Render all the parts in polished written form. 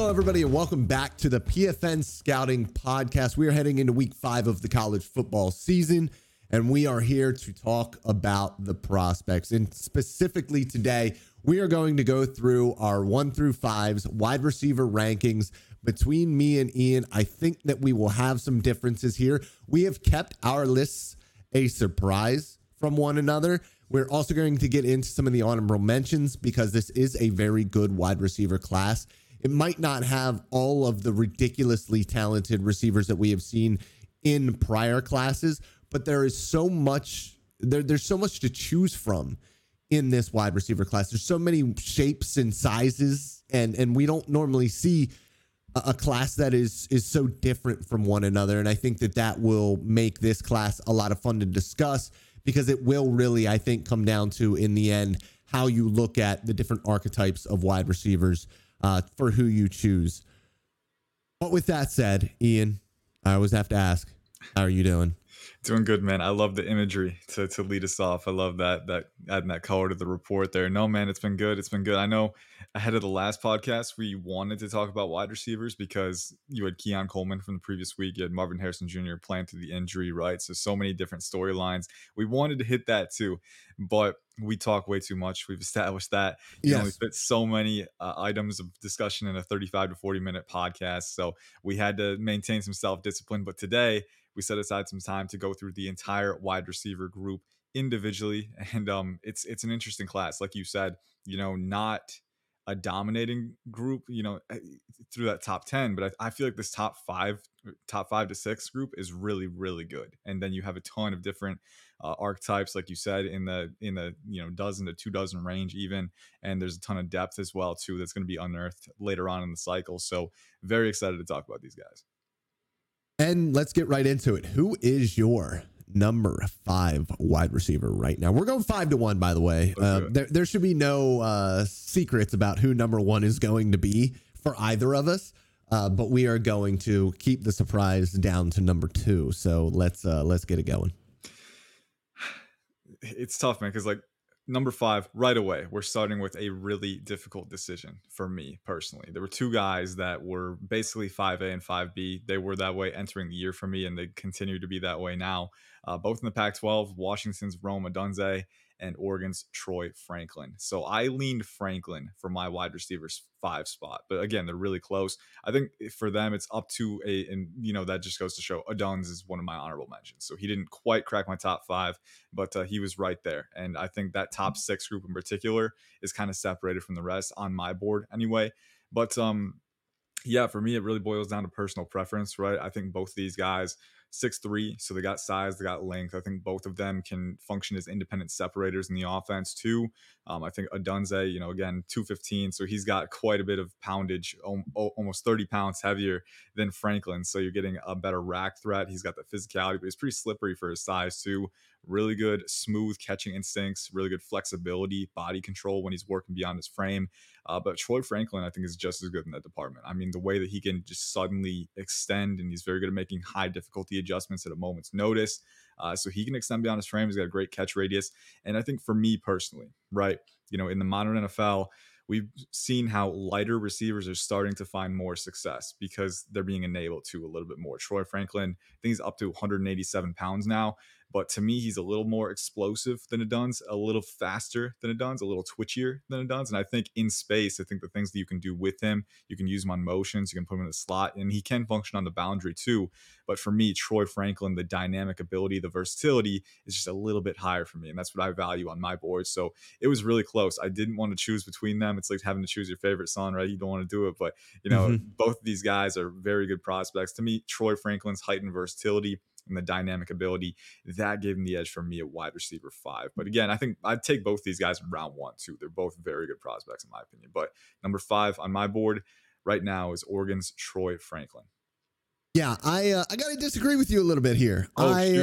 Hello, everybody, and welcome back to the PFN Scouting Podcast. We are heading into week 5 of the college football season, and we are here to talk about the prospects. And specifically today, we are going to go through our 1 through 5 wide receiver rankings. Between me and Ian, I think that we will have some differences here. We have kept our lists a surprise from one another. We're also going to get into some of the honorable mentions because this is a very good wide receiver class. It might not have all of the ridiculously talented receivers that we have seen in prior classes, but there is so much, there's so much to choose from in this wide receiver class. There's so many shapes and sizes, and we don't normally see a class that is so different from one another. And I think that that will make this class a lot of fun to discuss because it will really, I think, come down to, in the end, how you look at the different archetypes of wide receivers for who you choose. But with that said, Ian, I always have to ask, how are you doing? Doing good, man. I love the imagery to lead us off. I love that adding that color to the report there. No, man, it's been good. It's been good. I know ahead of the last podcast, we wanted to talk about wide receivers because you had Keon Coleman from the previous week. You had Marvin Harrison Jr. playing through the injury, right? So many different storylines. We wanted to hit that too, but we talk way too much. We've established that. You know, we fit so many items of discussion in a 35 to 40 minute podcast. So we had to maintain some self-discipline. But today, we set aside some time to go through the entire wide receiver group individually. And it's an interesting class. Like you said, you know, not a dominating group, you know, through that top 10. But I feel like this top 5 to 6 group is really, really good. And then you have a ton of different archetypes, like you said, in the you know, dozen to 24 range even. And there's a ton of depth as well, too, that's going to be unearthed later on in the cycle. So very excited to talk about these guys. And let's get right into it. Who is your number 5 wide receiver right now? We're going 5-1, by the way. There should be no secrets about who number 1 is going to be for either of us. But we are going to keep the surprise down to number 2. So let's get it going. It's tough, man, because like number 5 right away, we're starting with a really difficult decision for me personally. There were 2 guys that were basically 5A and 5B. They were that way entering the year for me, and they continue to be that way now. Both in the Pac-12, Washington's Rome Odunze and Oregon's Troy Franklin. So I leaned Franklin for my wide receivers 5 spot. But again, they're really close. I think for them, it's up to and you know, that just goes to show Odunze is one of my honorable mentions. So he didn't quite crack my top 5, but he was right there. And I think that top 6 group in particular is kind of separated from the rest on my board anyway. But yeah, for me, it really boils down to personal preference, right? I think both these guys, 6'3", so they got size, they got length. I think both of them can function as independent separators in the offense too. I think Odunze, you know, again, 215, so he's got quite a bit of poundage, almost 30 pounds heavier than Franklin. So you're getting a better rack threat. He's got the physicality, but he's pretty slippery for his size too. Really good, smooth catching instincts, really good flexibility, body control when he's working beyond his frame. But Troy Franklin, I think, is just as good in that department. I mean, the way that he can just suddenly extend, and he's very good at making high difficulty adjustments at a moment's notice. So he can extend beyond his frame. He's got a great catch radius. And I think for me personally, right, you know, in the modern NFL, we've seen how lighter receivers are starting to find more success because they're being enabled to a little bit more. Troy Franklin, I think he's up to 187 pounds now. But to me, he's a little more explosive than Odunze, a little faster than Odunze, a little twitchier than Odunze. And I think in space, I think the things that you can do with him, you can use him on motions, you can put him in the slot, and he can function on the boundary too. But for me, Troy Franklin, the dynamic ability, the versatility is just a little bit higher for me. And that's what I value on my board. So it was really close. I didn't want to choose between them. It's like having to choose your favorite son, right? You don't want to do it. But, you know, both of these guys are very good prospects. To me, Troy Franklin's height and versatility and the dynamic ability, that gave him the edge for me at wide receiver 5. But again, I think I'd take both these guys in round 1 too. They're both very good prospects in my opinion. But number 5 on my board right now is Oregon's Troy Franklin. Yeah, I got to disagree with you a little bit here. We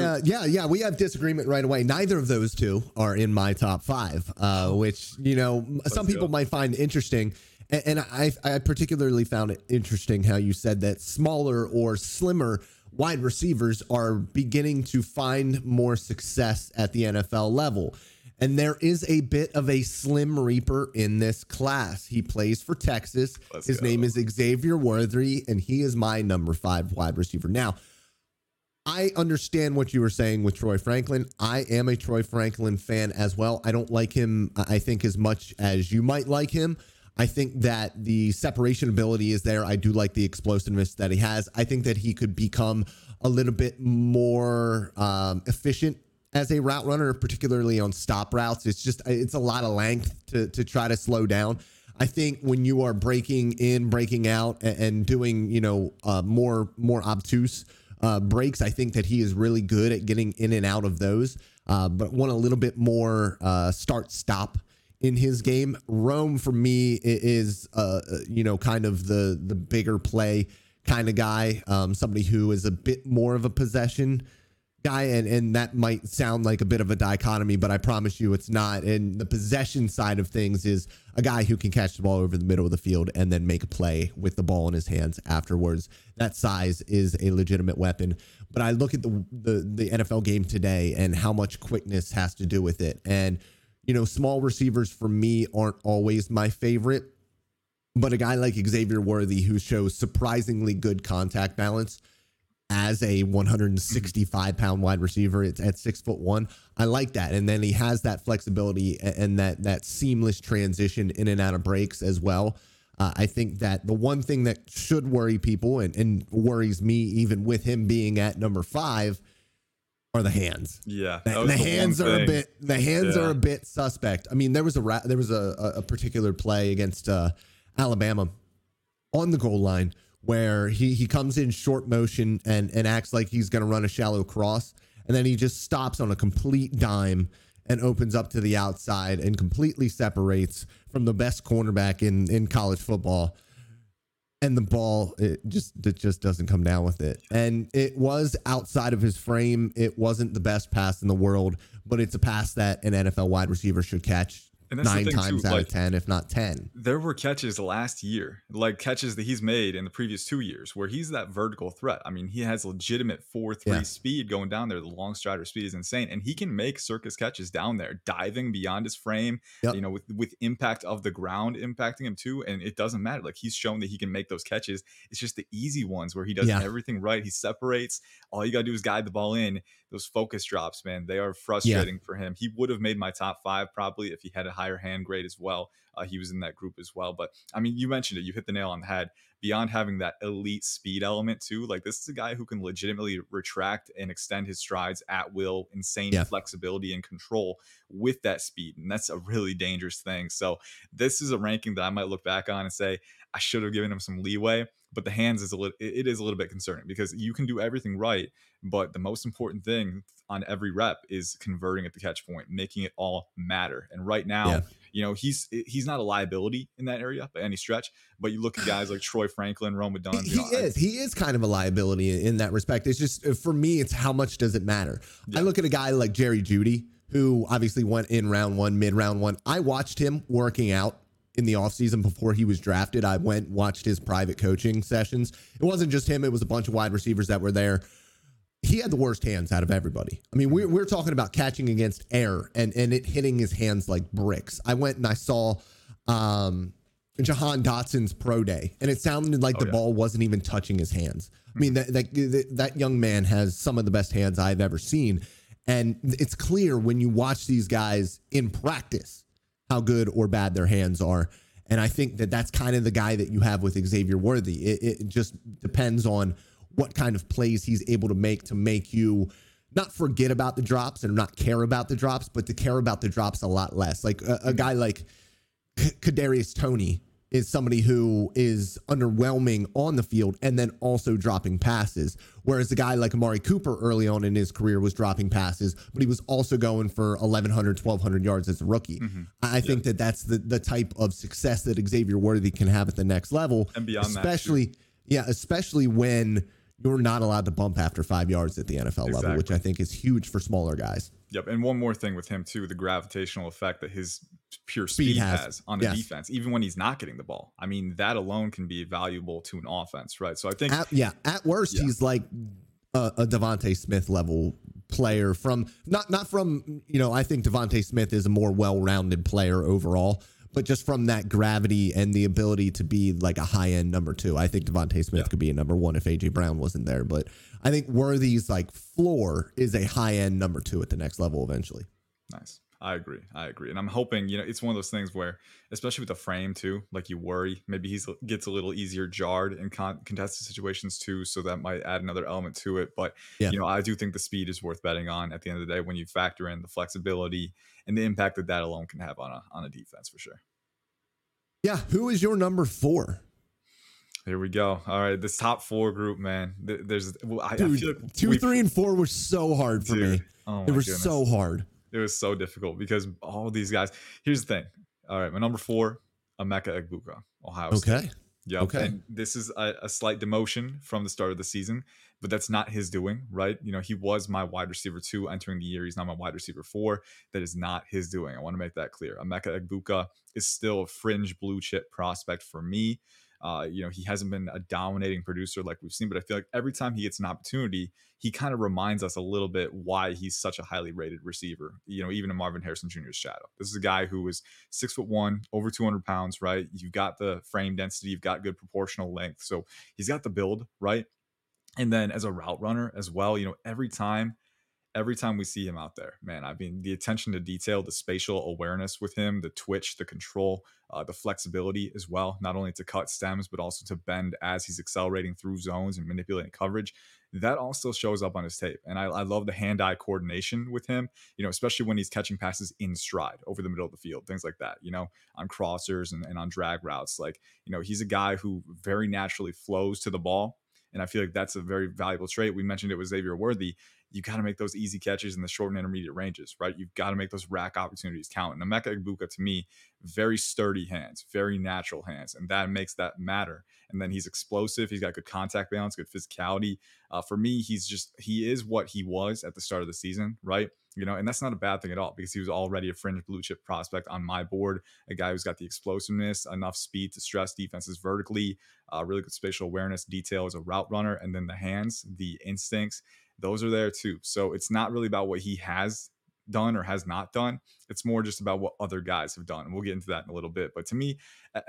have disagreement right away. Neither of those two are in my top 5, which, you know, some people might find interesting. And I particularly found it interesting how you said that smaller or slimmer wide receivers are beginning to find more success at the NFL level. And there is a bit of a slim reaper in this class. He plays for Texas. His name is Xavier Worthy, and he is my number 5 wide receiver. Now, I understand what you were saying with Troy Franklin. I am a Troy Franklin fan as well. I don't like him, I think, as much as you might like him. I think that the separation ability is there. I do like the explosiveness that he has. I think that he could become a little bit more efficient as a route runner, particularly on stop routes. It's a lot of length to try to slow down. I think when you are breaking in, breaking out, and doing, more obtuse breaks, I think that he is really good at getting in and out of those, but want a little bit more start-stop in his game. Rome, for me, is, kind of the bigger play kind of guy, somebody who is a bit more of a possession guy, and that might sound like a bit of a dichotomy, but I promise you it's not. And the possession side of things is a guy who can catch the ball over the middle of the field and then make a play with the ball in his hands afterwards. That size is a legitimate weapon. But I look at the NFL game today and how much quickness has to do with it. And, small receivers for me aren't always my favorite, but a guy like Xavier Worthy, who shows surprisingly good contact balance as a 165-pound wide receiver at 6'1", I like that. And then he has that flexibility and that seamless transition in and out of breaks as well. I think that the one thing that should worry people and worries me, even with him being at number 5, are the hands. Yeah, the hands are a bit suspect. I mean, there was a particular play against Alabama on the goal line where he comes in short motion and acts like he's going to run a shallow cross, and then he just stops on a complete dime and opens up to the outside and completely separates from the best cornerback in college football. And the ball, it just doesn't come down with it. And it was outside of his frame. It wasn't the best pass in the world, but it's a pass that an NFL wide receiver should catch 9 times out of 10, if not 10. There were catches last year, like catches that he's made in the previous 2 years, where he's that vertical threat. I mean, he has legitimate 4.3 speed going down there. The long strider speed is insane, and he can make circus catches down there, diving beyond his frame, with impact of the ground impacting him too. And it doesn't matter. Like, he's shown that he can make those catches. It's just the easy ones where he does everything right. He separates. All you gotta do is guide the ball in. Those focus drops, man, they are frustrating for him. He would have made my top 5 probably if he had a higher hand grade as well. He was in that group as well. But I mean, you mentioned it, you hit the nail on the head. Beyond having that elite speed element too, like, this is a guy who can legitimately retract and extend his strides at will, insane flexibility and control with that speed. And that's a really dangerous thing. So this is a ranking that I might look back on and say, I should have given him some leeway, but the hands is a little bit concerning, because you can do everything right, but the most important thing on every rep is converting at the catch point, making it all matter. And right now, he's not a liability in that area by any stretch, but you look at guys like Troy Franklin, Rome Odunze. He is kind of a liability in that respect. It's just, for me, it's how much does it matter? Yeah. I look at a guy like Jerry Jeudy, who obviously went in mid round one. I watched him working out in the offseason before he was drafted. I went and watched his private coaching sessions. It wasn't just him. It was a bunch of wide receivers that were there. He had the worst hands out of everybody. I mean, we're talking about catching against air and it hitting his hands like bricks. I went and I saw Jahan Dotson's pro day, and it sounded like the ball wasn't even touching his hands. I mean, that young man has some of the best hands I've ever seen. And it's clear when you watch these guys in practice how good or bad their hands are. And I think that that's kind of the guy that you have with Xavier Worthy. It just depends on what kind of plays he's able to make you not forget about the drops and not care about the drops, but to care about the drops a lot less. Like a guy like Kadarius Toney is somebody who is underwhelming on the field and then also dropping passes. Whereas a guy like Amari Cooper early on in his career was dropping passes, but he was also going for 1,100, 1,200 yards as a rookie. Mm-hmm. I think that that's the type of success that Xavier Worthy can have at the next level. And beyond especially, especially when you're not allowed to bump after 5 yards at the NFL level, which I think is huge for smaller guys. Yep. And one more thing with him too, the gravitational effect that his pure speed has on the defense, even when he's not getting the ball. I mean, that alone can be valuable to an offense, right? So I think at worst, he's like a DeVonta Smith level player from not from, you know, I think DeVonta Smith is a more well-rounded player overall, but just from that gravity and the ability to be like a high-end number two. I think DeVonta Smith could be a number one if AJ Brown wasn't there, but I think Worthy's like floor is a high-end number two at the next level eventually. Nice. I agree. And I'm hoping, you know, it's one of those things where, especially with the frame too, like you worry, maybe he gets a little easier jarred in contested situations too. So that might add another element to it. But, you know, I do think the speed is worth betting on at the end of the day when you factor in the flexibility and the impact that that alone can have on a defense for sure. Yeah. Who is your number four? Here we go. All right. This top four group, man. I feel like 2, 3 and four were so hard for me. Oh they were goodness. So hard. It was so difficult because all these guys. Here's the thing. All right, my number four, Emeka Egbuka, Ohio State. Okay. Yeah. Okay. And this is a slight demotion from the start of the season, but that's not his doing, right? You know, he was my wide receiver 2 entering the year. He's not my wide receiver 4. That is not his doing. I want to make that clear. Emeka Egbuka is still a fringe blue chip prospect for me. You know, he hasn't been a dominating producer like we've seen, but I feel like every time he gets an opportunity, he kind of reminds us a little bit why he's such a highly rated receiver, you know, even in Marvin Harrison Jr.'s shadow. This is a guy who is 6'1", over 200 pounds, right? You've got the frame density, you've got good proportional length. So he's got the build, right? And then as a route runner as well, you know, every time we see him out there, man, I mean, the attention to detail, the spatial awareness with him, the twitch, the control, the flexibility as well, not only to cut stems, but also to bend as he's accelerating through zones and manipulating coverage. That also shows up on his tape. And I love the hand-eye coordination with him, you know, especially when he's catching passes in stride over the middle of the field, things like that, you know, on crossers and on drag routes. Like, you know, he's a guy who very naturally flows to the ball. And I feel like that's a very valuable trait. We mentioned it was Xavier Worthy. You got to make those easy catches in the short and intermediate ranges, right? You've got to make those rack opportunities count. And Emeka Egbuka, to me, very sturdy hands, very natural hands, and that makes that matter. And then he's explosive. He's got good contact balance, good physicality. For me, he is what he was at the start of the season, right? You know, and that's not a bad thing at all because he was already a fringe blue chip prospect on my board, a guy who's got the explosiveness, enough speed to stress defenses vertically, really good spatial awareness, detail as a route runner, and then the hands, the instincts. Those are there too. So it's not really about what he has done or has not done. It's more just about what other guys have done. And we'll get into that in a little bit. But to me,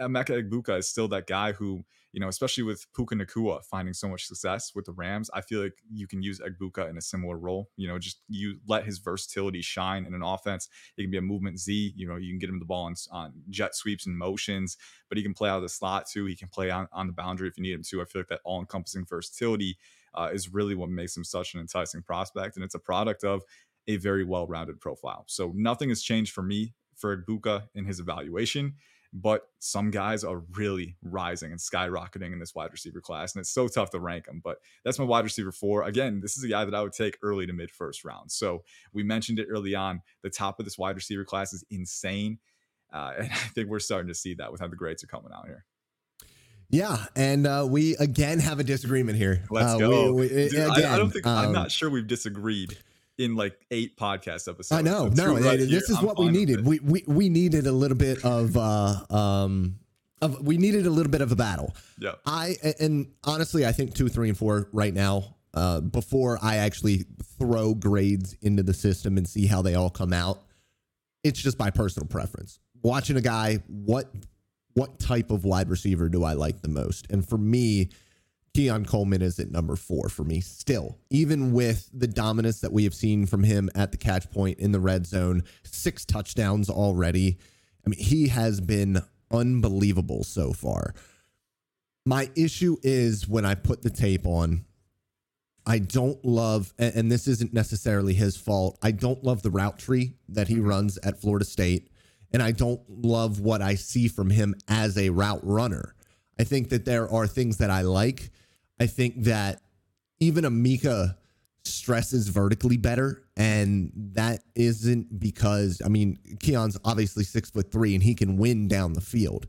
Emeka Egbuka is still that guy who, you know, especially with Puka Nacua finding so much success with the Rams, I feel like you can use Egbuka in a similar role. You know, just you let his versatility shine in an offense. It can be a movement Z. You know, you can get him the ball on jet sweeps and motions, but he can play out of the slot too. He can play on the boundary if you need him to. I feel like that all-encompassing versatility is really what makes him such an enticing prospect. And it's a product of a very well-rounded profile. So nothing has changed for me for Egbuka in his evaluation, but some guys are really rising and skyrocketing in this wide receiver class. And it's so tough to rank them, but that's my wide receiver 4. Again, this is a guy that I would take early to mid first round. So we mentioned it early on. The top of this wide receiver class is insane. And I think we're starting to see that with how the grades are coming out here. Yeah, and we again have a disagreement here. Let's go. I'm not sure we've disagreed in like 8 podcast episodes. I know. So no, right this here, is what we needed. We needed a little bit of a battle. Yeah. I think 2, 3, and 4 right now. Before I actually throw grades into the system and see how they all come out, it's just my personal preference. Watching a guy, what type of wide receiver do I like the most? And for me, Keon Coleman is at number 4 for me still, even with the dominance that we have seen from him at the catch point in the red zone, 6 touchdowns already. I mean, he has been unbelievable so far. My issue is when I put the tape on, I don't love, and this isn't necessarily his fault, I don't love the route tree that he runs at Florida State. And I don't love what I see from him as a route runner. I think that there are things that I like. I think that even Emeka stresses vertically better. And that isn't because, I mean, Keon's obviously 6'3" and he can win down the field.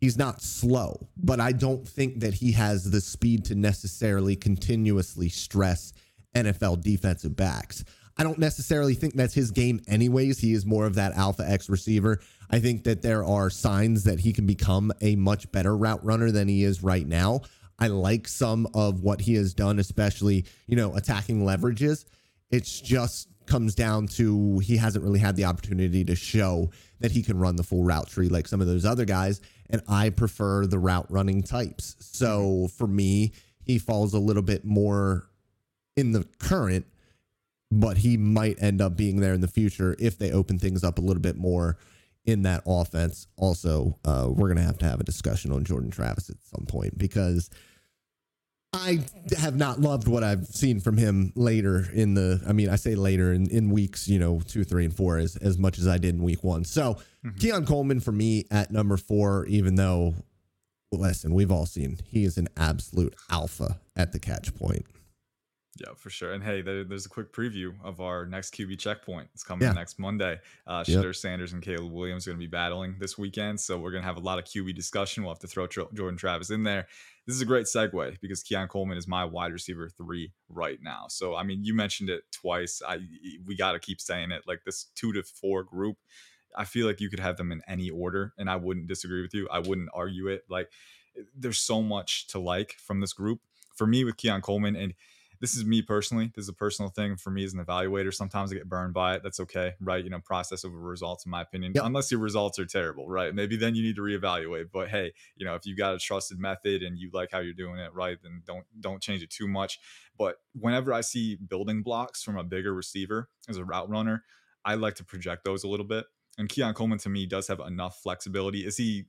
He's not slow, but I don't think that he has the speed to necessarily continuously stress NFL defensive backs. I don't necessarily think that's his game anyways. He is more of that alpha X receiver. I think that there are signs that he can become a much better route runner than he is right now. I like some of what he has done, especially, you know, attacking leverages. It's just comes down to he hasn't really had the opportunity to show that he can run the full route tree like some of those other guys. And I prefer the route running types. So for me, he falls a little bit more in the current, but he might end up being there in the future if they open things up a little bit more in that offense. Also, we're going to have a discussion on Jordan Travis at some point, because I have not loved what I've seen from him later in the, I mean, I say later in weeks, you know, 2, 3, and 4 as much as I did in week 1. So Keon Coleman for me at number 4, even though, listen, we've all seen he is an absolute alpha at the catch point. Yeah, for sure. And hey, there's a quick preview of our next QB checkpoint. It's coming next Monday. Shadur Sanders and Caleb Williams are going to be battling this weekend. So we're going to have a lot of QB discussion. We'll have to throw Jordan Travis in there. This is a great segue because Keon Coleman is my wide receiver 3 right now. So, I mean, you mentioned it twice. We got to keep saying it, like this 2 to 4 group. I feel like you could have them in any order and I wouldn't disagree with you. I wouldn't argue it. Like there's so much to like from this group for me with Keon Coleman. And this is me personally. This is a personal thing for me as an evaluator. Sometimes I get burned by it. That's okay, right? You know, process over results, in my opinion, unless your results are terrible, right? Maybe then you need to reevaluate. But hey, you know, if you've got a trusted method and you like how you're doing it, right, then don't change it too much. But whenever I see building blocks from a bigger receiver as a route runner, I like to project those a little bit. And Keon Coleman, to me, does have enough flexibility. Is he,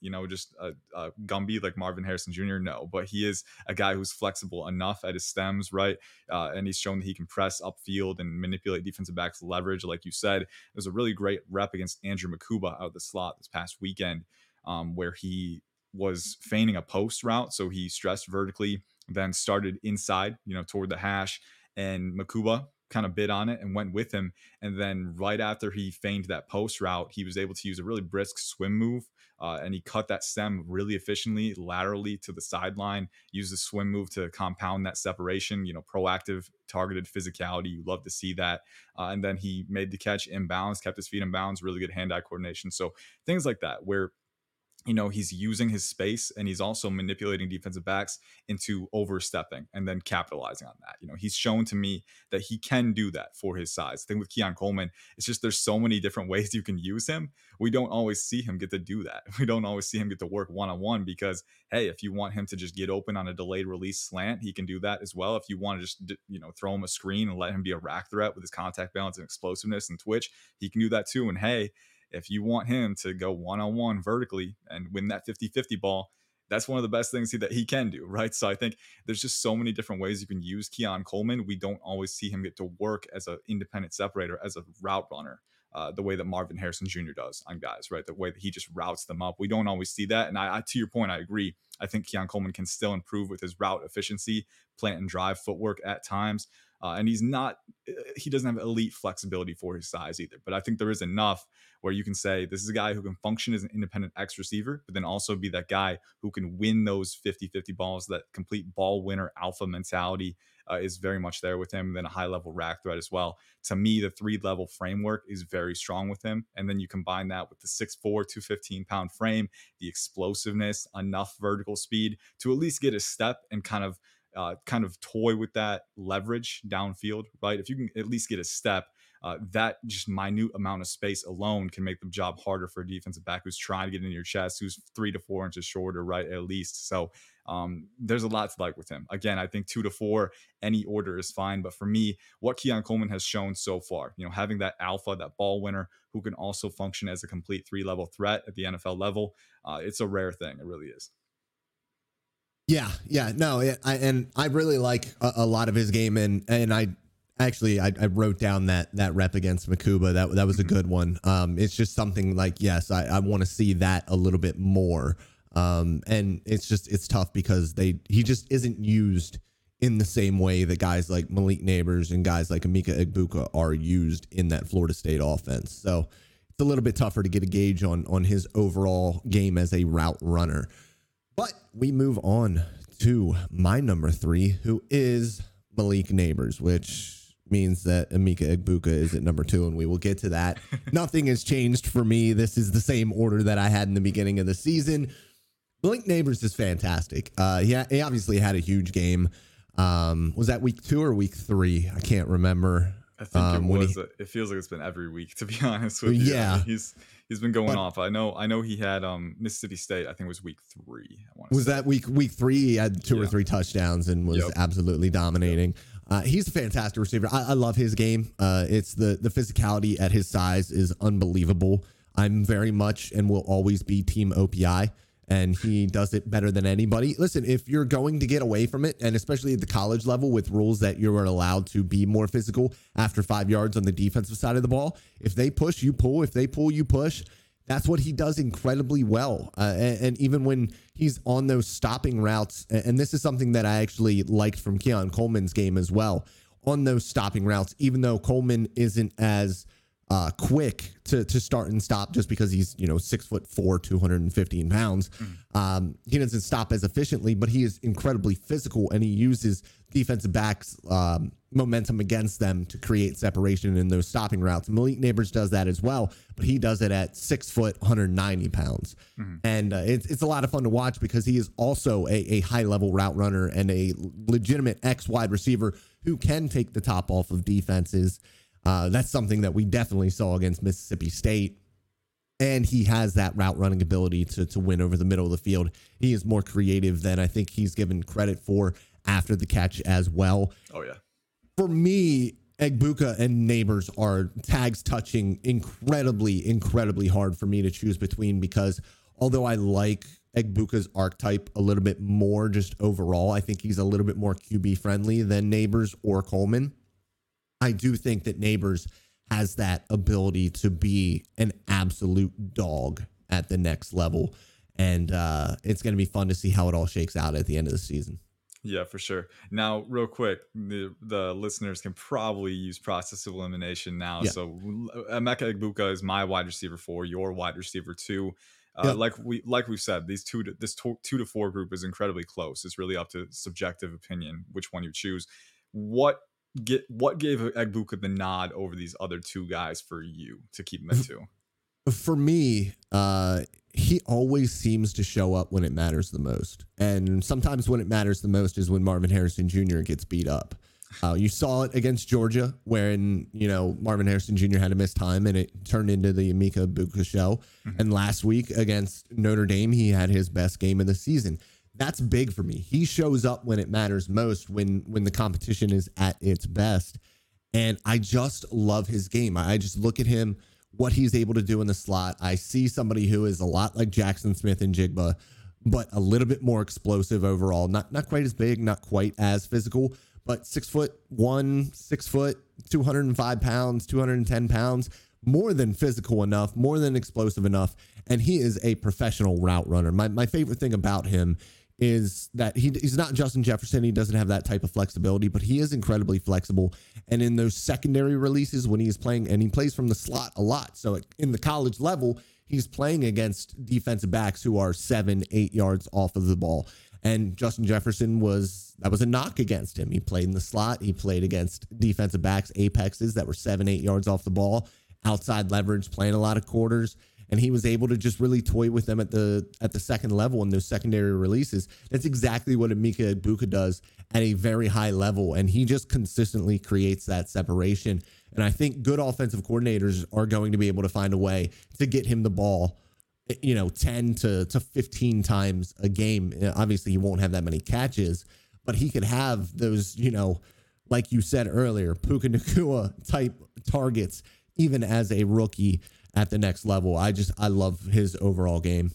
you know, just a Gumby like Marvin Harrison Jr.? No, but he is a guy who's flexible enough at his stems, right? And he's shown that he can press upfield and manipulate defensive backs leverage, like you said. It was a really great rep against Andrew Makuba out of the slot this past weekend, where he was feigning a post route. So he stressed vertically, then started inside, you know, toward the hash, and Makuba kind of bid on it and went with him. And then right after he feigned that post route, he was able to use a really brisk swim move. And he cut that stem really efficiently laterally to the sideline, used the swim move to compound that separation, you know, proactive targeted physicality. You love to see that. And then he made the catch inbounds, kept his feet inbounds, really good hand-eye coordination. So things like that, where, you know, he's using his space and he's also manipulating defensive backs into overstepping and then capitalizing on that. You know, he's shown to me that he can do that for his size. The thing with Keon Coleman, it's just there's so many different ways you can use him. We don't always see him get to do that. We don't always see him get to work one-on-one because, hey, if you want him to just get open on a delayed release slant, he can do that as well. If you want to just, you know, throw him a screen and let him be a rack threat with his contact balance and explosiveness and twitch, he can do that too. And hey, if you want him to go one-on-one vertically and win that 50-50 ball, that's one of the best things that he can do, right? So I think there's just so many different ways you can use Keon Coleman. We don't always see him get to work as an independent separator, as a route runner, the way that Marvin Harrison Jr. does on guys, right? The way that he just routes them up. We don't always see that. And I to your point, I agree. I think Keon Coleman can still improve with his route efficiency, plant and drive footwork at times. And he doesn't have elite flexibility for his size either. But I think there is enough where you can say this is a guy who can function as an independent X receiver, but then also be that guy who can win those 50-50 balls. That complete ball winner alpha mentality is very much there with him. And then a high level rack threat as well. To me, the 3-level framework is very strong with him. And then you combine that with the 6'4", 215-pound frame, the explosiveness, enough vertical speed to at least get a step and kind of toy with that leverage downfield, right? If you can at least get a step, that just minute amount of space alone can make the job harder for a defensive back who's trying to get into your chest, who's 3 to 4 inches shorter, right? At least. So there's a lot to like with him. Again, I think 2 to 4, any order is fine. But for me, what Keon Coleman has shown so far, you know, having that alpha, that ball winner who can also function as a complete 3-level threat at the NFL level, it's a rare thing. It really is. Yeah, no, I really like a lot of his game, and I wrote down that rep against Makuba. That was a good one. It's just something like, yes, I want to see that a little bit more. And it's tough because he just isn't used in the same way that guys like Malik Nabers and guys like Emeka Egbuka are used in that Florida State offense. So it's a little bit tougher to get a gauge on his overall game as a route runner. But we move on to my number 3, who is Malik Nabers, which means that Emeka Egbuka is at number 2, and we will get to that. Nothing has changed for me. This is the same order that I had in the beginning of the season. Malik Nabers is fantastic. He obviously had a huge game. Was that week two or week three? I can't remember. I think it was. It feels like it's been every week, to be honest with you. Yeah, he's been going off. I know he had Mississippi State. I think it was week three. That week three? He had two or three touchdowns and was absolutely dominating. Yep. He's a fantastic receiver. I love his game. It's the physicality at his size is unbelievable. I'm very much and will always be team OPI, and he does it better than anybody. Listen, if you're going to get away from it, and especially at the college level with rules that you are allowed to be more physical after 5 yards on the defensive side of the ball, if they push, you pull. If they pull, you push. That's what he does incredibly well. And even when he's on those stopping routes, and this is something that I actually liked from Keon Coleman's game as well, on those stopping routes, even though Coleman isn't as quick to start and stop just because he's 6'4", 215 pounds. He doesn't stop as efficiently, but he is incredibly physical, and he uses defensive backs' momentum against them to create separation in those stopping routes. Malik Nabers does that as well, but he does it at 6', 190 pounds. Mm-hmm. And it's a lot of fun to watch because he is also a high level route runner and a legitimate X wide receiver who can take the top off of defenses. That's something that we definitely saw against Mississippi State. And he has that route running ability to win over the middle of the field. He is more creative than I think he's given credit for after the catch as well. Oh, yeah. For me, Egbuka and Nabers are tags touching incredibly, incredibly hard for me to choose between because although I like Egbuka's archetype a little bit more just overall, I think he's a little bit more QB friendly than Nabers or Coleman. I do think that Nabers has that ability to be an absolute dog at the next level. And it's going to be fun to see how it all shakes out at the end of the season. Yeah, for sure. Now, real quick, the listeners can probably use process of elimination now. Yeah. So Emeka Egbuka is my wide receiver 4, your wide receiver 2. Like we've said, these two to four group is incredibly close. It's really up to subjective opinion, which one you choose. What gave Egbuka the nod over these other two guys for you to keep him at 2? For me, he always seems to show up when it matters the most. And sometimes when it matters the most is when Marvin Harrison Jr. gets beat up. You saw it against Georgia wherein, Marvin Harrison Jr. had a missed time and it turned into the Emeka Egbuka show. Mm-hmm. And last week against Notre Dame, he had his best game of the season. That's big for me. He shows up when it matters most, when the competition is at its best. And I just love his game. I just look at him, what he's able to do in the slot. I see somebody who is a lot like Jaxon Smith-Njigba, but a little bit more explosive overall. Not quite as big, not quite as physical, but 6'1", 6', 205 pounds, 210 pounds, more than physical enough, more than explosive enough. And he is a professional route runner. My favorite thing about him is that he's not Justin Jefferson. He doesn't have that type of flexibility, but he is incredibly flexible. And in those secondary releases when he's playing, and he plays from the slot a lot. So in the college level, he's playing against defensive backs who are 7-8 yards off of the ball. And Justin Jefferson that was a knock against him. He played in the slot. He played against defensive backs, apexes that were 7-8 yards off the ball, outside leverage, playing a lot of quarters. And he was able to just really toy with them at the second level in those secondary releases. That's exactly what Emeka Egbuka does at a very high level. And he just consistently creates that separation. And I think good offensive coordinators are going to be able to find a way to get him the ball, 10 to 15 times a game. Obviously, he won't have that many catches, but he could have those, like you said earlier, Puka Nacua type targets, even as a rookie at the next level. I love his overall game.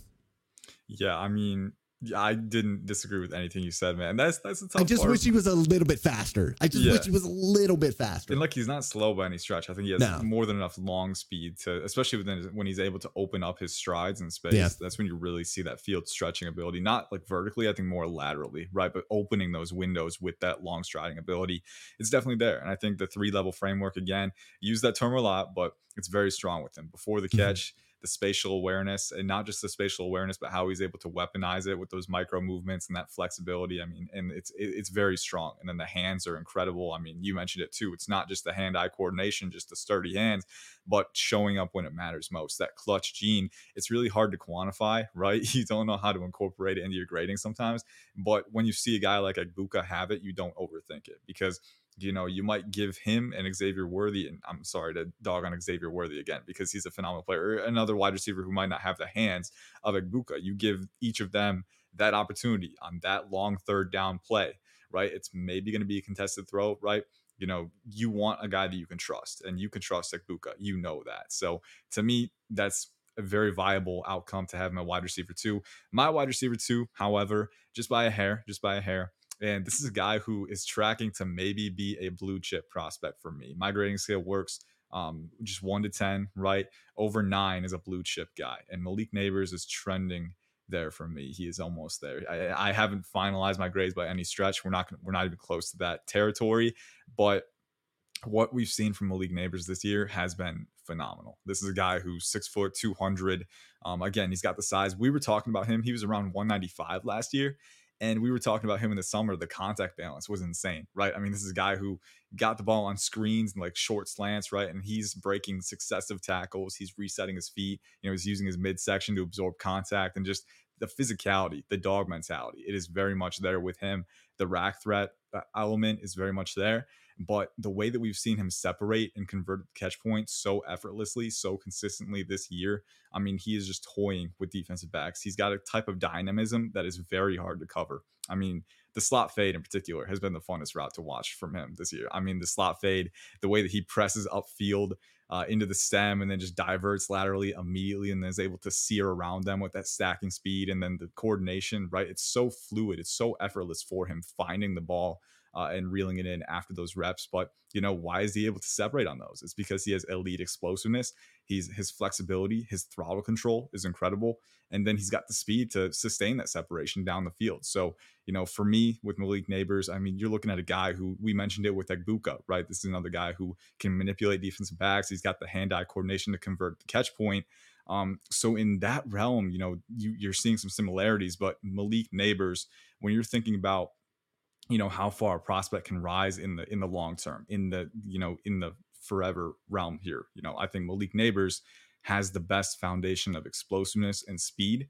Yeah, I mean, I didn't disagree with anything you said, man. That's a tough part. I just wish he was a little bit faster. I just wish he was a little bit faster. And he's not slow by any stretch. I think he has more than enough long speed to, especially when he's able to open up his strides in space. Yeah. That's when you really see that field stretching ability, not vertically, I think more laterally, right? But opening those windows with that long striding ability, it's definitely there. And I think the 3-level framework, again, use that term a lot, but it's very strong with him. Before the catch, the spatial awareness, and not just the spatial awareness, but how he's able to weaponize it with those micro movements and that flexibility. I mean, and it's very strong. And then the hands are incredible. I mean, you mentioned it too. It's not just the hand-eye coordination, just the sturdy hands, but showing up when it matters most. That clutch gene, it's really hard to quantify, right? You don't know how to incorporate it into your grading sometimes. But when you see a guy like Egbuka have it, you don't overthink it, because you know, you might give him an Xavier Worthy, and I'm sorry to dog on Xavier Worthy again, because he's a phenomenal player, or another wide receiver who might not have the hands of Egbuka. You give each of them that opportunity on that long third down play, right? It's maybe going to be a contested throw, right? You know, you want a guy that you can trust, and you can trust Egbuka. You know that. So to me, that's a very viable outcome to have my wide receiver two. My wide receiver two, however, just by a hair, and this is a guy who is tracking to maybe be a blue chip prospect for me. My grading scale works just 1 to 10, right? Over 9 is a blue chip guy. And Malik Nabers is trending there for me. He is almost there. I haven't finalized my grades by any stretch. We're not even close to that territory. But what we've seen from Malik Nabers this year has been phenomenal. This is a guy who's 6 foot, 200. Again, he's got the size. We were talking about him. He was around 195 last year. And we were talking about him in the summer. The contact balance was insane, right? I mean, this is a guy who got the ball on screens and like short slants, right? And he's breaking successive tackles. He's resetting his feet. You know, he's using his midsection to absorb contact, and just the physicality, the dog mentality. It is very much there with him. The rack threat element is very much there. But the way that we've seen him separate and convert catch points so effortlessly, so consistently this year, I mean, he is just toying with defensive backs. He's got a type of dynamism that is very hard to cover. I mean, the slot fade in particular has been the funnest route to watch from him this year. I mean, the slot fade, the way that he presses upfield into the stem and then just diverts laterally immediately, and then is able to sear around them with that stacking speed, and then the coordination, right? It's so fluid. It's so effortless for him finding the ball and reeling it in after those reps. But, you know, why is he able to separate on those? It's because he has elite explosiveness. His flexibility, his throttle control is incredible. And then he's got the speed to sustain that separation down the field. So, you know, for me with Malik Nabers, I mean, you're looking at a guy who, we mentioned it with Egbuka, right? This is another guy who can manipulate defensive backs. He's got the hand-eye coordination to convert the catch point. So in that realm, you know, you're seeing some similarities. But Malik Nabers, when you're thinking about, you know, how far a prospect can rise in the long term, in the forever realm here, you know, I think Malik Nabers has the best foundation of explosiveness and speed,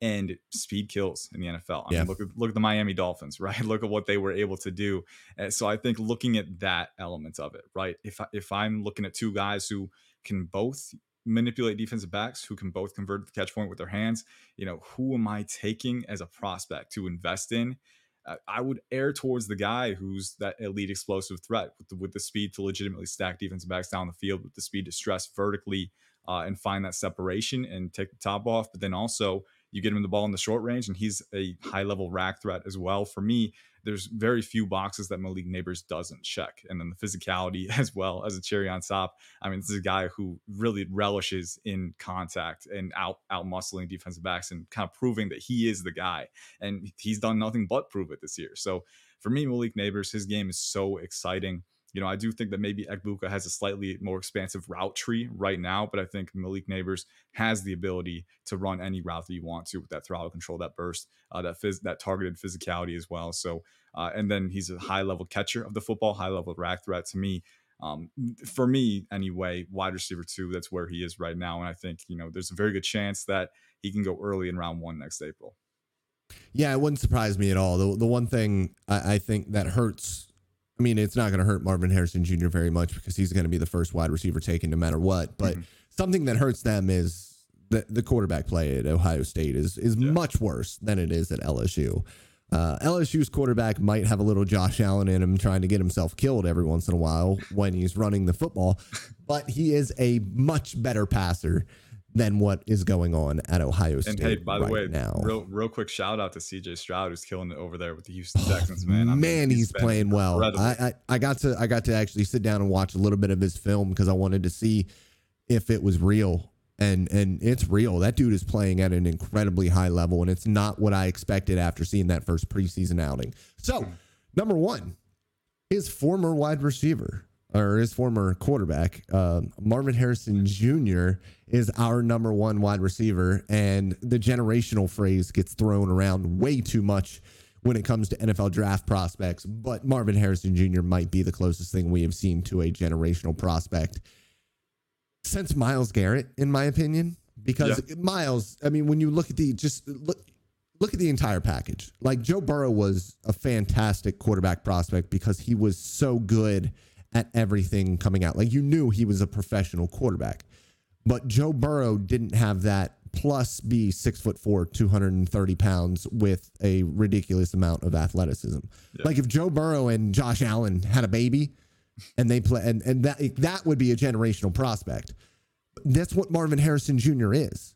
and speed kills in the NFL. I mean, look at the Miami Dolphins, right? Look at what they were able to do. And so I think looking at that element of it, right? If I'm looking at two guys who can both manipulate defensive backs, who can both convert the catch point with their hands, you know, who am I taking as a prospect to invest in? I would err towards the guy who's that elite explosive threat with the speed to legitimately stack defensive backs down the field, with the speed to stress vertically and find that separation and take the top off. But then also you get him the ball in the short range, and he's a high level rack threat as well. For me, there's very few boxes that Malik Nabers doesn't check. And then the physicality as well as a cherry on top. I mean, this is a guy who really relishes in contact and out muscling defensive backs, and kind of proving that he is the guy. And he's done nothing but prove it this year. So for me, Malik Nabers, his game is so exciting. You know, I do think that maybe Egbuka has a slightly more expansive route tree right now, but I think Malik Nabers has the ability to run any route that you want to, with that throttle control, that burst, that targeted physicality as well. So, and then he's a high-level catcher of the football, high-level rack threat to me. For me, anyway, wide receiver two, that's where he is right now. And I think, you know, there's a very good chance that he can go early in round one next April. Yeah, it wouldn't surprise me at all. The one thing I think that hurts, I mean, it's not going to hurt Marvin Harrison Jr. very much, because he's going to be the first wide receiver taken no matter what. But something that hurts them is the quarterback play at Ohio State is much worse than it is at LSU. LSU's quarterback might have a little Josh Allen in him, trying to get himself killed every once in a while when he's running the football. But he is a much better passer than what is going on at Ohio State. And hey, by the way, now, real quick shout out to CJ Stroud, who's killing it over there with the Houston Texans. Man, he's playing well. I got to actually sit down and watch a little bit of his film, because I wanted to see if it was real, and it's real. That dude is playing at an incredibly high level, and it's not what I expected after seeing that first preseason outing. So, number one, his former wide receiver, or his former quarterback, Marvin Harrison Jr., is our number one wide receiver. And the generational phrase gets thrown around way too much when it comes to NFL draft prospects. But Marvin Harrison Jr. might be the closest thing we have seen to a generational prospect since Myles Garrett, in my opinion. Because Myles, I mean, when you look at the look at the entire package, like Joe Burrow was a fantastic quarterback prospect because he was so good at everything coming out. Like, you knew he was a professional quarterback, but Joe Burrow didn't have that, plus be 6'4", 230 pounds with a ridiculous amount of athleticism. Yeah. Like, if Joe Burrow and Josh Allen had a baby and they play, and that would be a generational prospect. That's what Marvin Harrison Jr. is.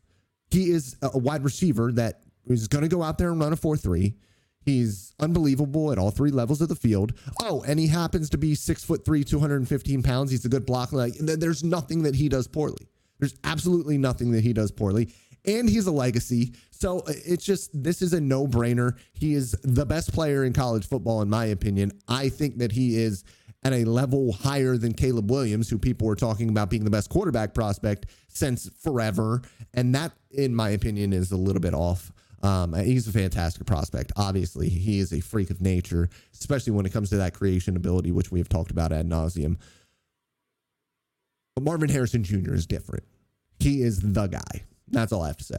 He is a wide receiver that is going to go out there and run a 4.3. He's unbelievable at all three levels of the field. Oh, and he happens to be 6'3", 215 pounds. He's a good blocker. Like, there's nothing that he does poorly. There's absolutely nothing that he does poorly. And he's a legacy. So it's just, this is a no-brainer. He is the best player in college football, in my opinion. I think that he is at a level higher than Caleb Williams, who people were talking about being the best quarterback prospect since forever. And that, in my opinion, is a little bit off. He's a fantastic prospect. Obviously, he is a freak of nature, especially when it comes to that creation ability, which we have talked about ad nauseum. But Marvin Harrison Jr. is different. He is the guy. That's all I have to say.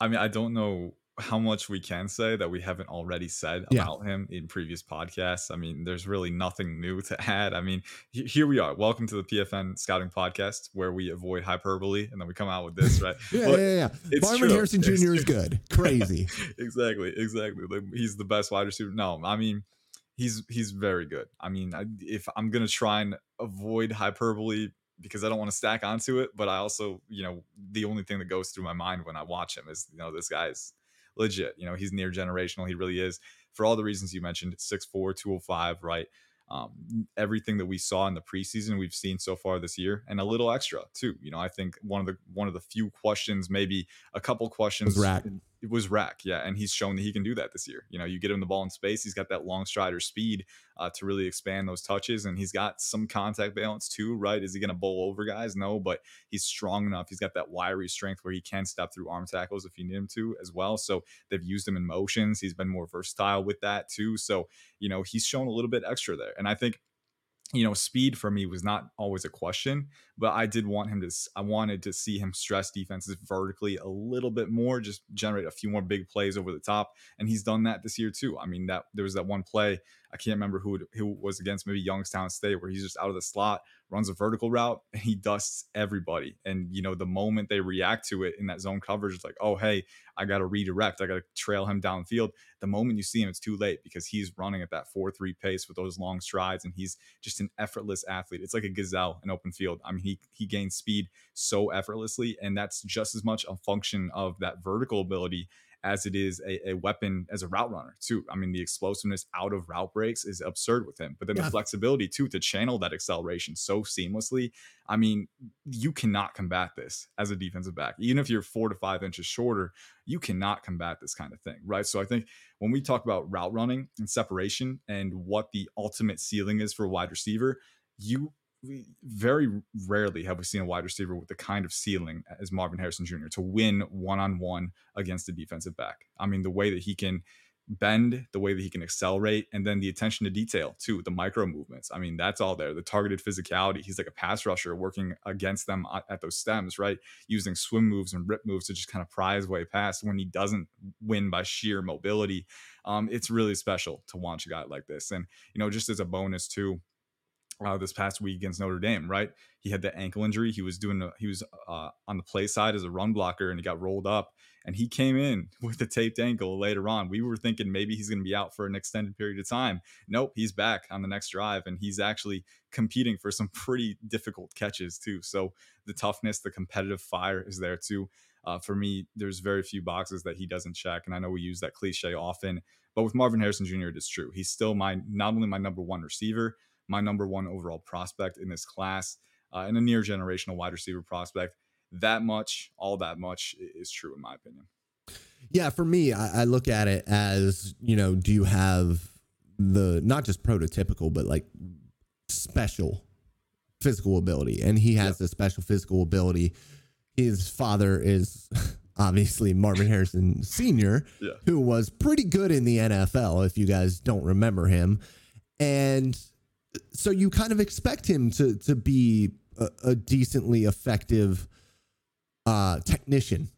I mean, I don't know how much we can say that we haven't already said about him in previous podcasts. I mean, there's really nothing new to add. I mean, here we are. Welcome to the PFN Scouting Podcast, where we avoid hyperbole and then we come out with this, right? Marvin Harrison Jr. is good. Crazy. Exactly. He's the best wide receiver. No, I mean, he's very good. I mean, if I'm going to try and avoid hyperbole, because I don't want to stack onto it, but I also, you know, the only thing that goes through my mind when I watch him is, you know, this guy is legit. You know, he's near generational. He really is. For all the reasons you mentioned, it's 6'4", 205, right? Everything that we saw in the preseason, we've seen so far this year, and a little extra too. You know, I think one of the few questions, maybe a couple questions, it was rack. Yeah. And he's shown that he can do that this year. You know, you get him the ball in space. He's got that long strider speed to really expand those touches. And he's got some contact balance too, right? Is he going to bowl over guys? No, but he's strong enough. He's got that wiry strength where he can step through arm tackles if you need him to as well. So they've used him in motions. He's been more versatile with that too. So, you know, he's shown a little bit extra there. And I think, you know, speed for me was not always a question, but I wanted to see him stress defenses vertically a little bit more, just generate a few more big plays over the top. And he's done that this year too. I mean, that there was that one play, I can't remember who was against, maybe Youngstown State, where he's just out of the slot, runs a vertical route, and he dusts everybody. And, you know, the moment they react to it in that zone coverage, it's like, oh, hey, I got to redirect. I got to trail him downfield. The moment you see him, it's too late because he's running at that 4.3 pace with those long strides, and he's just an effortless athlete. It's like a gazelle in open field. I mean, he gains speed so effortlessly, and that's just as much a function of that vertical ability as it is a weapon as a route runner too. I mean, the explosiveness out of route breaks is absurd with him, but then the flexibility too, to channel that acceleration so seamlessly. I mean, you cannot combat this as a defensive back. Even if you're 4 to 5 inches shorter, you cannot combat this kind of thing, right? So I think when we talk about route running and separation and what the ultimate ceiling is for a wide receiver, we very rarely have we seen a wide receiver with the kind of ceiling as Marvin Harrison Jr. to win one-on-one against a defensive back. I mean, the way that he can bend, the way that he can accelerate, and then the attention to detail too, the micro movements. I mean, that's all there. The targeted physicality. He's like a pass rusher working against them at those stems, right? Using swim moves and rip moves to just kind of pry his way past when he doesn't win by sheer mobility. It's really special to watch a guy like this. And, you know, just as a bonus too, this past week against Notre Dame, right? He had the ankle injury. He was on the play side as a run blocker, and he got rolled up, and he came in with a taped ankle later on. We were thinking maybe he's going to be out for an extended period of time. Nope, he's back on the next drive, and he's actually competing for some pretty difficult catches too. So the toughness, the competitive fire is there too. For me, there's very few boxes that he doesn't check, and I know we use that cliche often, but with Marvin Harrison Jr., it is true. He's still not only my number one receiver, my number one overall prospect in this class, and a near generational wide receiver prospect. All that much is true in my opinion. Yeah, for me, I look at it as, you know, do you have the not just prototypical, but like special physical ability, and he has a special physical ability. His father is obviously Marvin Harrison Sr., who was pretty good in the NFL, if you guys don't remember him. And so you kind of expect him to be a decently effective technician.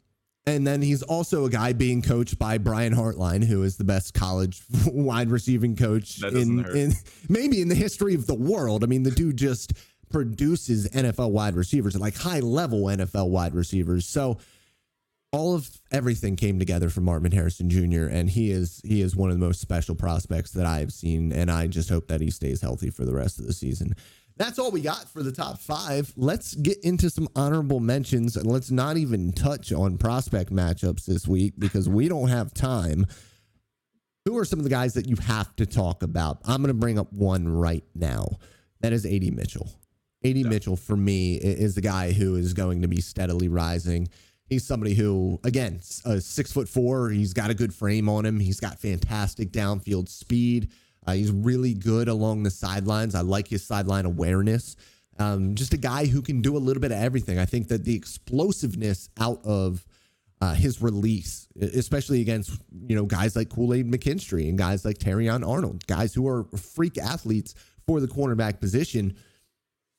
And then he's also a guy being coached by Brian Hartline, who is the best college wide receiving coach in maybe in the history of the world. I mean, the dude just produces NFL wide receivers, like high level NFL wide receivers. So all of everything came together for Marvin Harrison Jr. And he is one of the most special prospects that I've seen. And I just hope that he stays healthy for the rest of the season. That's all we got for the top five. Let's get into some honorable mentions, and let's not even touch on prospect matchups this week because we don't have time. Who are some of the guys that you have to talk about? I'm going to bring up one right now. That is AD Mitchell. AD Mitchell, for me, is the guy who is going to be steadily rising. He's somebody who, again, 6'4". He's got a good frame on him. He's got fantastic downfield speed. He's really good along the sidelines. I like his sideline awareness. Just a guy who can do a little bit of everything. I think that the explosiveness out of his release, especially against guys like Kool-Aid McKinstry and guys like Terrion Arnold, guys who are freak athletes for the cornerback position,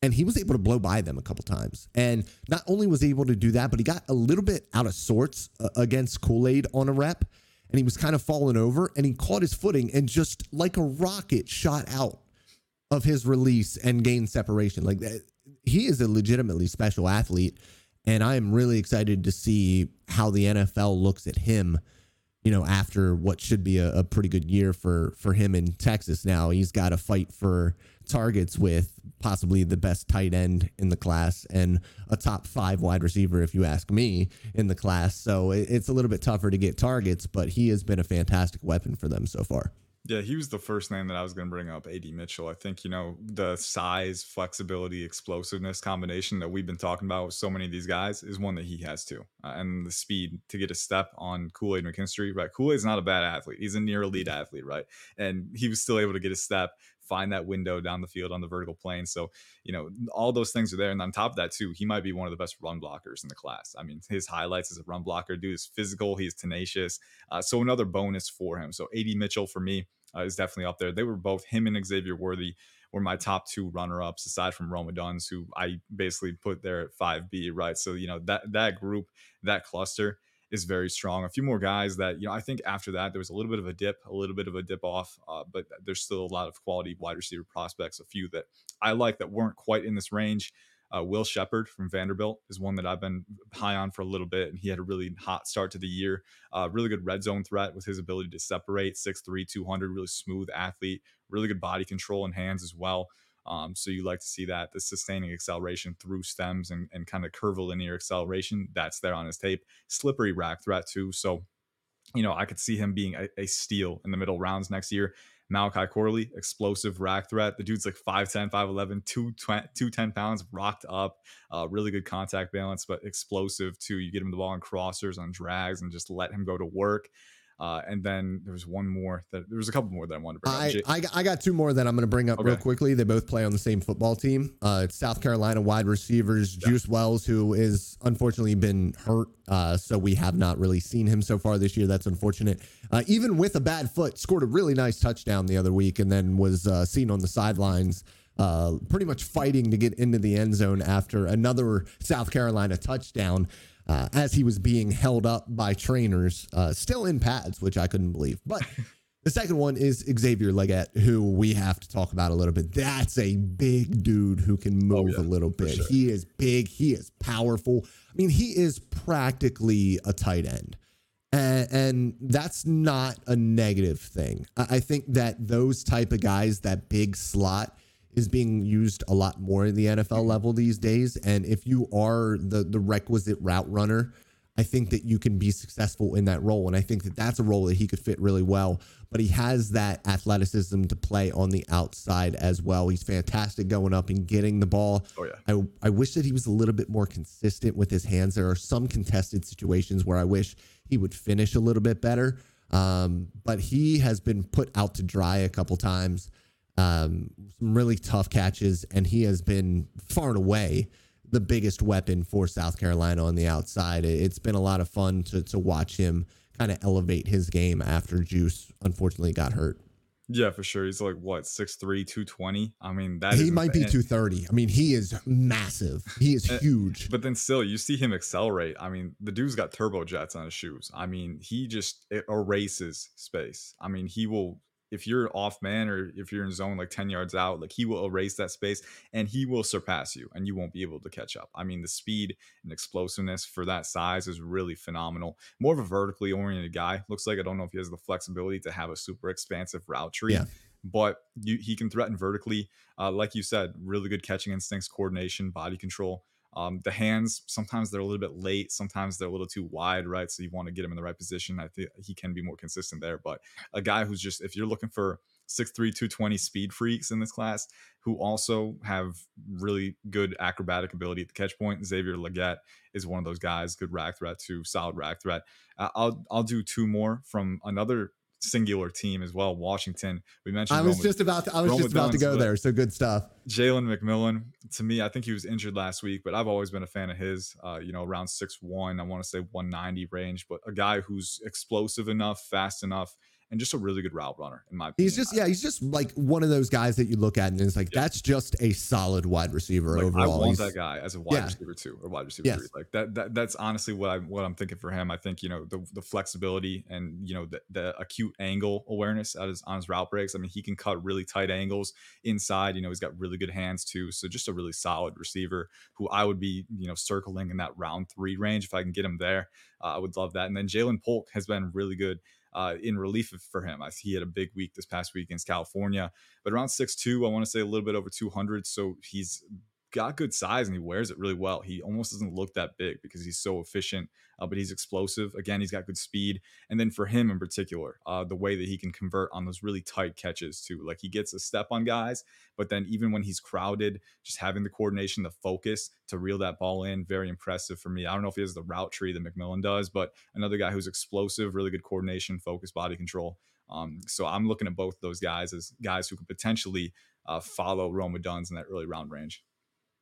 and he was able to blow by them a couple times. And not only was he able to do that, but he got a little bit out of sorts against Kool-Aid on a rep. And he was kind of falling over, and he caught his footing and just like a rocket shot out of his release and gained separation. Like that, he is a legitimately special athlete, and I am really excited to see how the NFL looks at him, after what should be a pretty good year for him in Texas. Now he's got to fight for targets with possibly the best tight end in the class and a top five wide receiver, if you ask me, in the class. So it's a little bit tougher to get targets, but he has been a fantastic weapon for them so far. Yeah, he was the first name that I was going to bring up, AD Mitchell. I think, the size, flexibility, explosiveness combination that we've been talking about with so many of these guys is one that he has too. And the speed to get a step on Kool-Aid McKinstry, right? Kool-Aid's not a bad athlete. He's a near elite athlete, right? And he was still able to get a step, find that window down the field on the vertical plane. So, all those things are there. And on top of that too, he might be one of the best run blockers in the class. I mean, his highlights as a run blocker, dude is physical. He's tenacious. So another bonus for him. So AD Mitchell for me is definitely up there. They were both, him and Xavier Worthy, were my top two runner-ups aside from Rome Odunze, who I basically put there at 5B, right? So, that group, that cluster is very strong. A few more guys that, I think after that, there was a little bit of a dip off, but there's still a lot of quality wide receiver prospects, a few that I like that weren't quite in this range. Will Shepherd from Vanderbilt is one that I've been high on for a little bit, and he had a really hot start to the year. Really good red zone threat with his ability to separate, 6'3", 200, really smooth athlete, really good body control and hands as well. So you like to see that, the sustaining acceleration through stems and kind of curvilinear acceleration that's there on his tape. Slippery rack threat too. So, I could see him being a steal in the middle rounds next year. Malachi Corley, explosive rack threat. The dude's like 5'10", 5'11", 210 pounds, rocked up. Really good contact balance, but explosive too. You get him the ball on crossers, on drags, and just let him go to work. And then there was one more. There was a couple more that I wanted to bring up. I got two more that I'm going to bring up real quickly. They both play on the same football team. It's South Carolina wide receivers, Juice Wells, who is unfortunately been hurt. So we have not really seen him so far this year. That's unfortunate. Even with a bad foot, scored a really nice touchdown the other week and then was seen on the sidelines pretty much fighting to get into the end zone after another South Carolina touchdown. As he was being held up by trainers, still in pads, which I couldn't believe. But the second one is Xavier Legette, who we have to talk about a little bit. That's a big dude who can move a little bit. Sure. He is big. He is powerful. I mean, he is practically a tight end. And that's not a negative thing. I think that those type of guys, that big slot, is being used a lot more in the NFL level these days. And if you are the requisite route runner, I think that you can be successful in that role. And I think that that's a role that he could fit really well, but he has that athleticism to play on the outside as well. He's fantastic going up and getting the ball. Oh, yeah. I wish that he was a little bit more consistent with his hands. There are some contested situations where I wish he would finish a little bit better. But he has been put out to dry a couple times. some really tough catches, and he has been far and away the biggest weapon for South Carolina on the outside. It's been a lot of fun to watch him kind of elevate his game after Juice unfortunately got hurt. Yeah, for sure. He's like, what, 6'3", 220? I mean, that is... He might be 230. I mean, he is massive. He is huge. But then still, you see him accelerate. I mean, the dude's got turbojets on his shoes. I mean, he just erases space. I mean, he will... If you're off man or if you're in zone like 10 yards out, like he will erase that space and he will surpass you and you won't be able to catch up. I mean, the speed and explosiveness for that size is really phenomenal. More of a vertically oriented guy. Looks like, I don't know if he has the flexibility to have a super expansive route tree, but he can threaten vertically. Like you said, really good catching instincts, coordination, body control. The hands, sometimes they're a little bit late. Sometimes they're a little too wide, right? So you want to get him in the right position. I think he can be more consistent there. But a guy who's just, if you're looking for 6'3", 220 speed freaks in this class, who also have really good acrobatic ability at the catch point, Xavier Legette is one of those guys. Good rack threat too, solid rack threat. I'll do two more from another singular team as well. Washington, we mentioned. I was just about to go there. So good stuff. Jalen McMillan, to me, I think he was injured last week, but I've always been a fan of his. Around 6'1", I want to say 190 range, but a guy who's explosive enough, fast enough, and just a really good route runner in my opinion. He's just like one of those guys that you look at and it's like, that's just a solid wide receiver like, overall. I want that guy as a wide receiver two or wide receiver three. Like that's honestly what I'm thinking for him. I think, the flexibility and, the acute angle awareness on his route breaks. I mean, he can cut really tight angles inside, he's got really good hands too. So just a really solid receiver who I would be, circling in that round three range. If I can get him there, I would love that. And then Jalen Polk has been really good in relief for him. He had a big week this past week against California, but around 6'2", I want to say a little bit over 200. So he's got good size and he wears it really well. He almost doesn't look that big because he's so efficient, but he's explosive. Again, he's got good speed. And then for him in particular, the way that he can convert on those really tight catches too. Like he gets a step on guys, but then even when he's crowded, just having the coordination, the focus to reel that ball in, very impressive for me. I don't know if he has the route tree that McMillan does, but another guy who's explosive, really good coordination, focus, body control. So I'm looking at both those guys as guys who could potentially follow Rome Odunze in that early round range.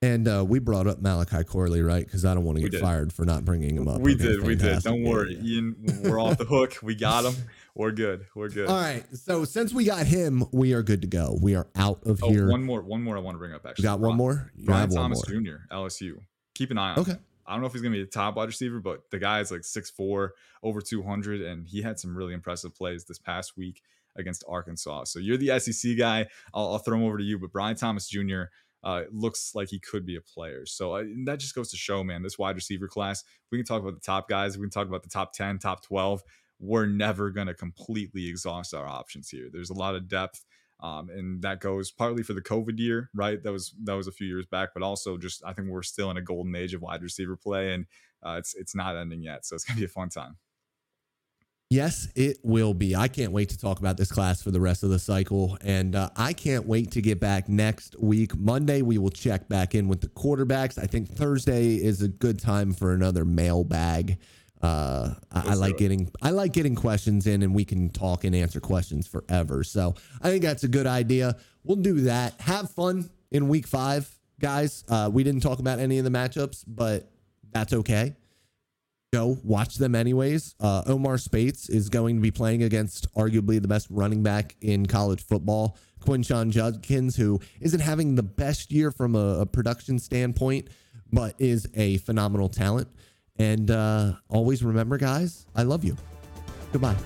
And we brought up Malachi Corley, right? Because I don't want to get fired for not bringing him up. We did. Don't worry, Ian. We're off the hook. We got him. We're good. All right. So since we got him, we are good to go. We are out of here. One more I want to bring up, actually. You got one more? Brian Thomas Jr., LSU. Keep an eye on him. I don't know if he's going to be a top wide receiver, but the guy is like 6'4", over 200, and he had some really impressive plays this past week against Arkansas. So you're the SEC guy. I'll throw him over to you, but Brian Thomas Jr., it looks like he could be a player. So that just goes to show, man, this wide receiver class, we can talk about the top guys. We can talk about the top 10, top 12. We're never going to completely exhaust our options here. There's a lot of depth. And that goes partly for the COVID year, right? That was a few years back, but also just, I think we're still in a golden age of wide receiver play and it's not ending yet. So it's going to be a fun time. Yes, it will be. I can't wait to talk about this class for the rest of the cycle. And I can't wait to get back next week. Monday, we will check back in with the quarterbacks. I think Thursday is a good time for another mailbag. I like getting questions in and we can talk and answer questions forever. So I think that's a good idea. We'll do that. Have fun in week 5, guys. We didn't talk about any of the matchups, but that's okay. Go watch them anyways. Omar Spates is going to be playing against arguably the best running back in college football, Quinshon Judkins, who isn't having the best year from a production standpoint, but is a phenomenal talent. And always remember, guys, I love you. Goodbye.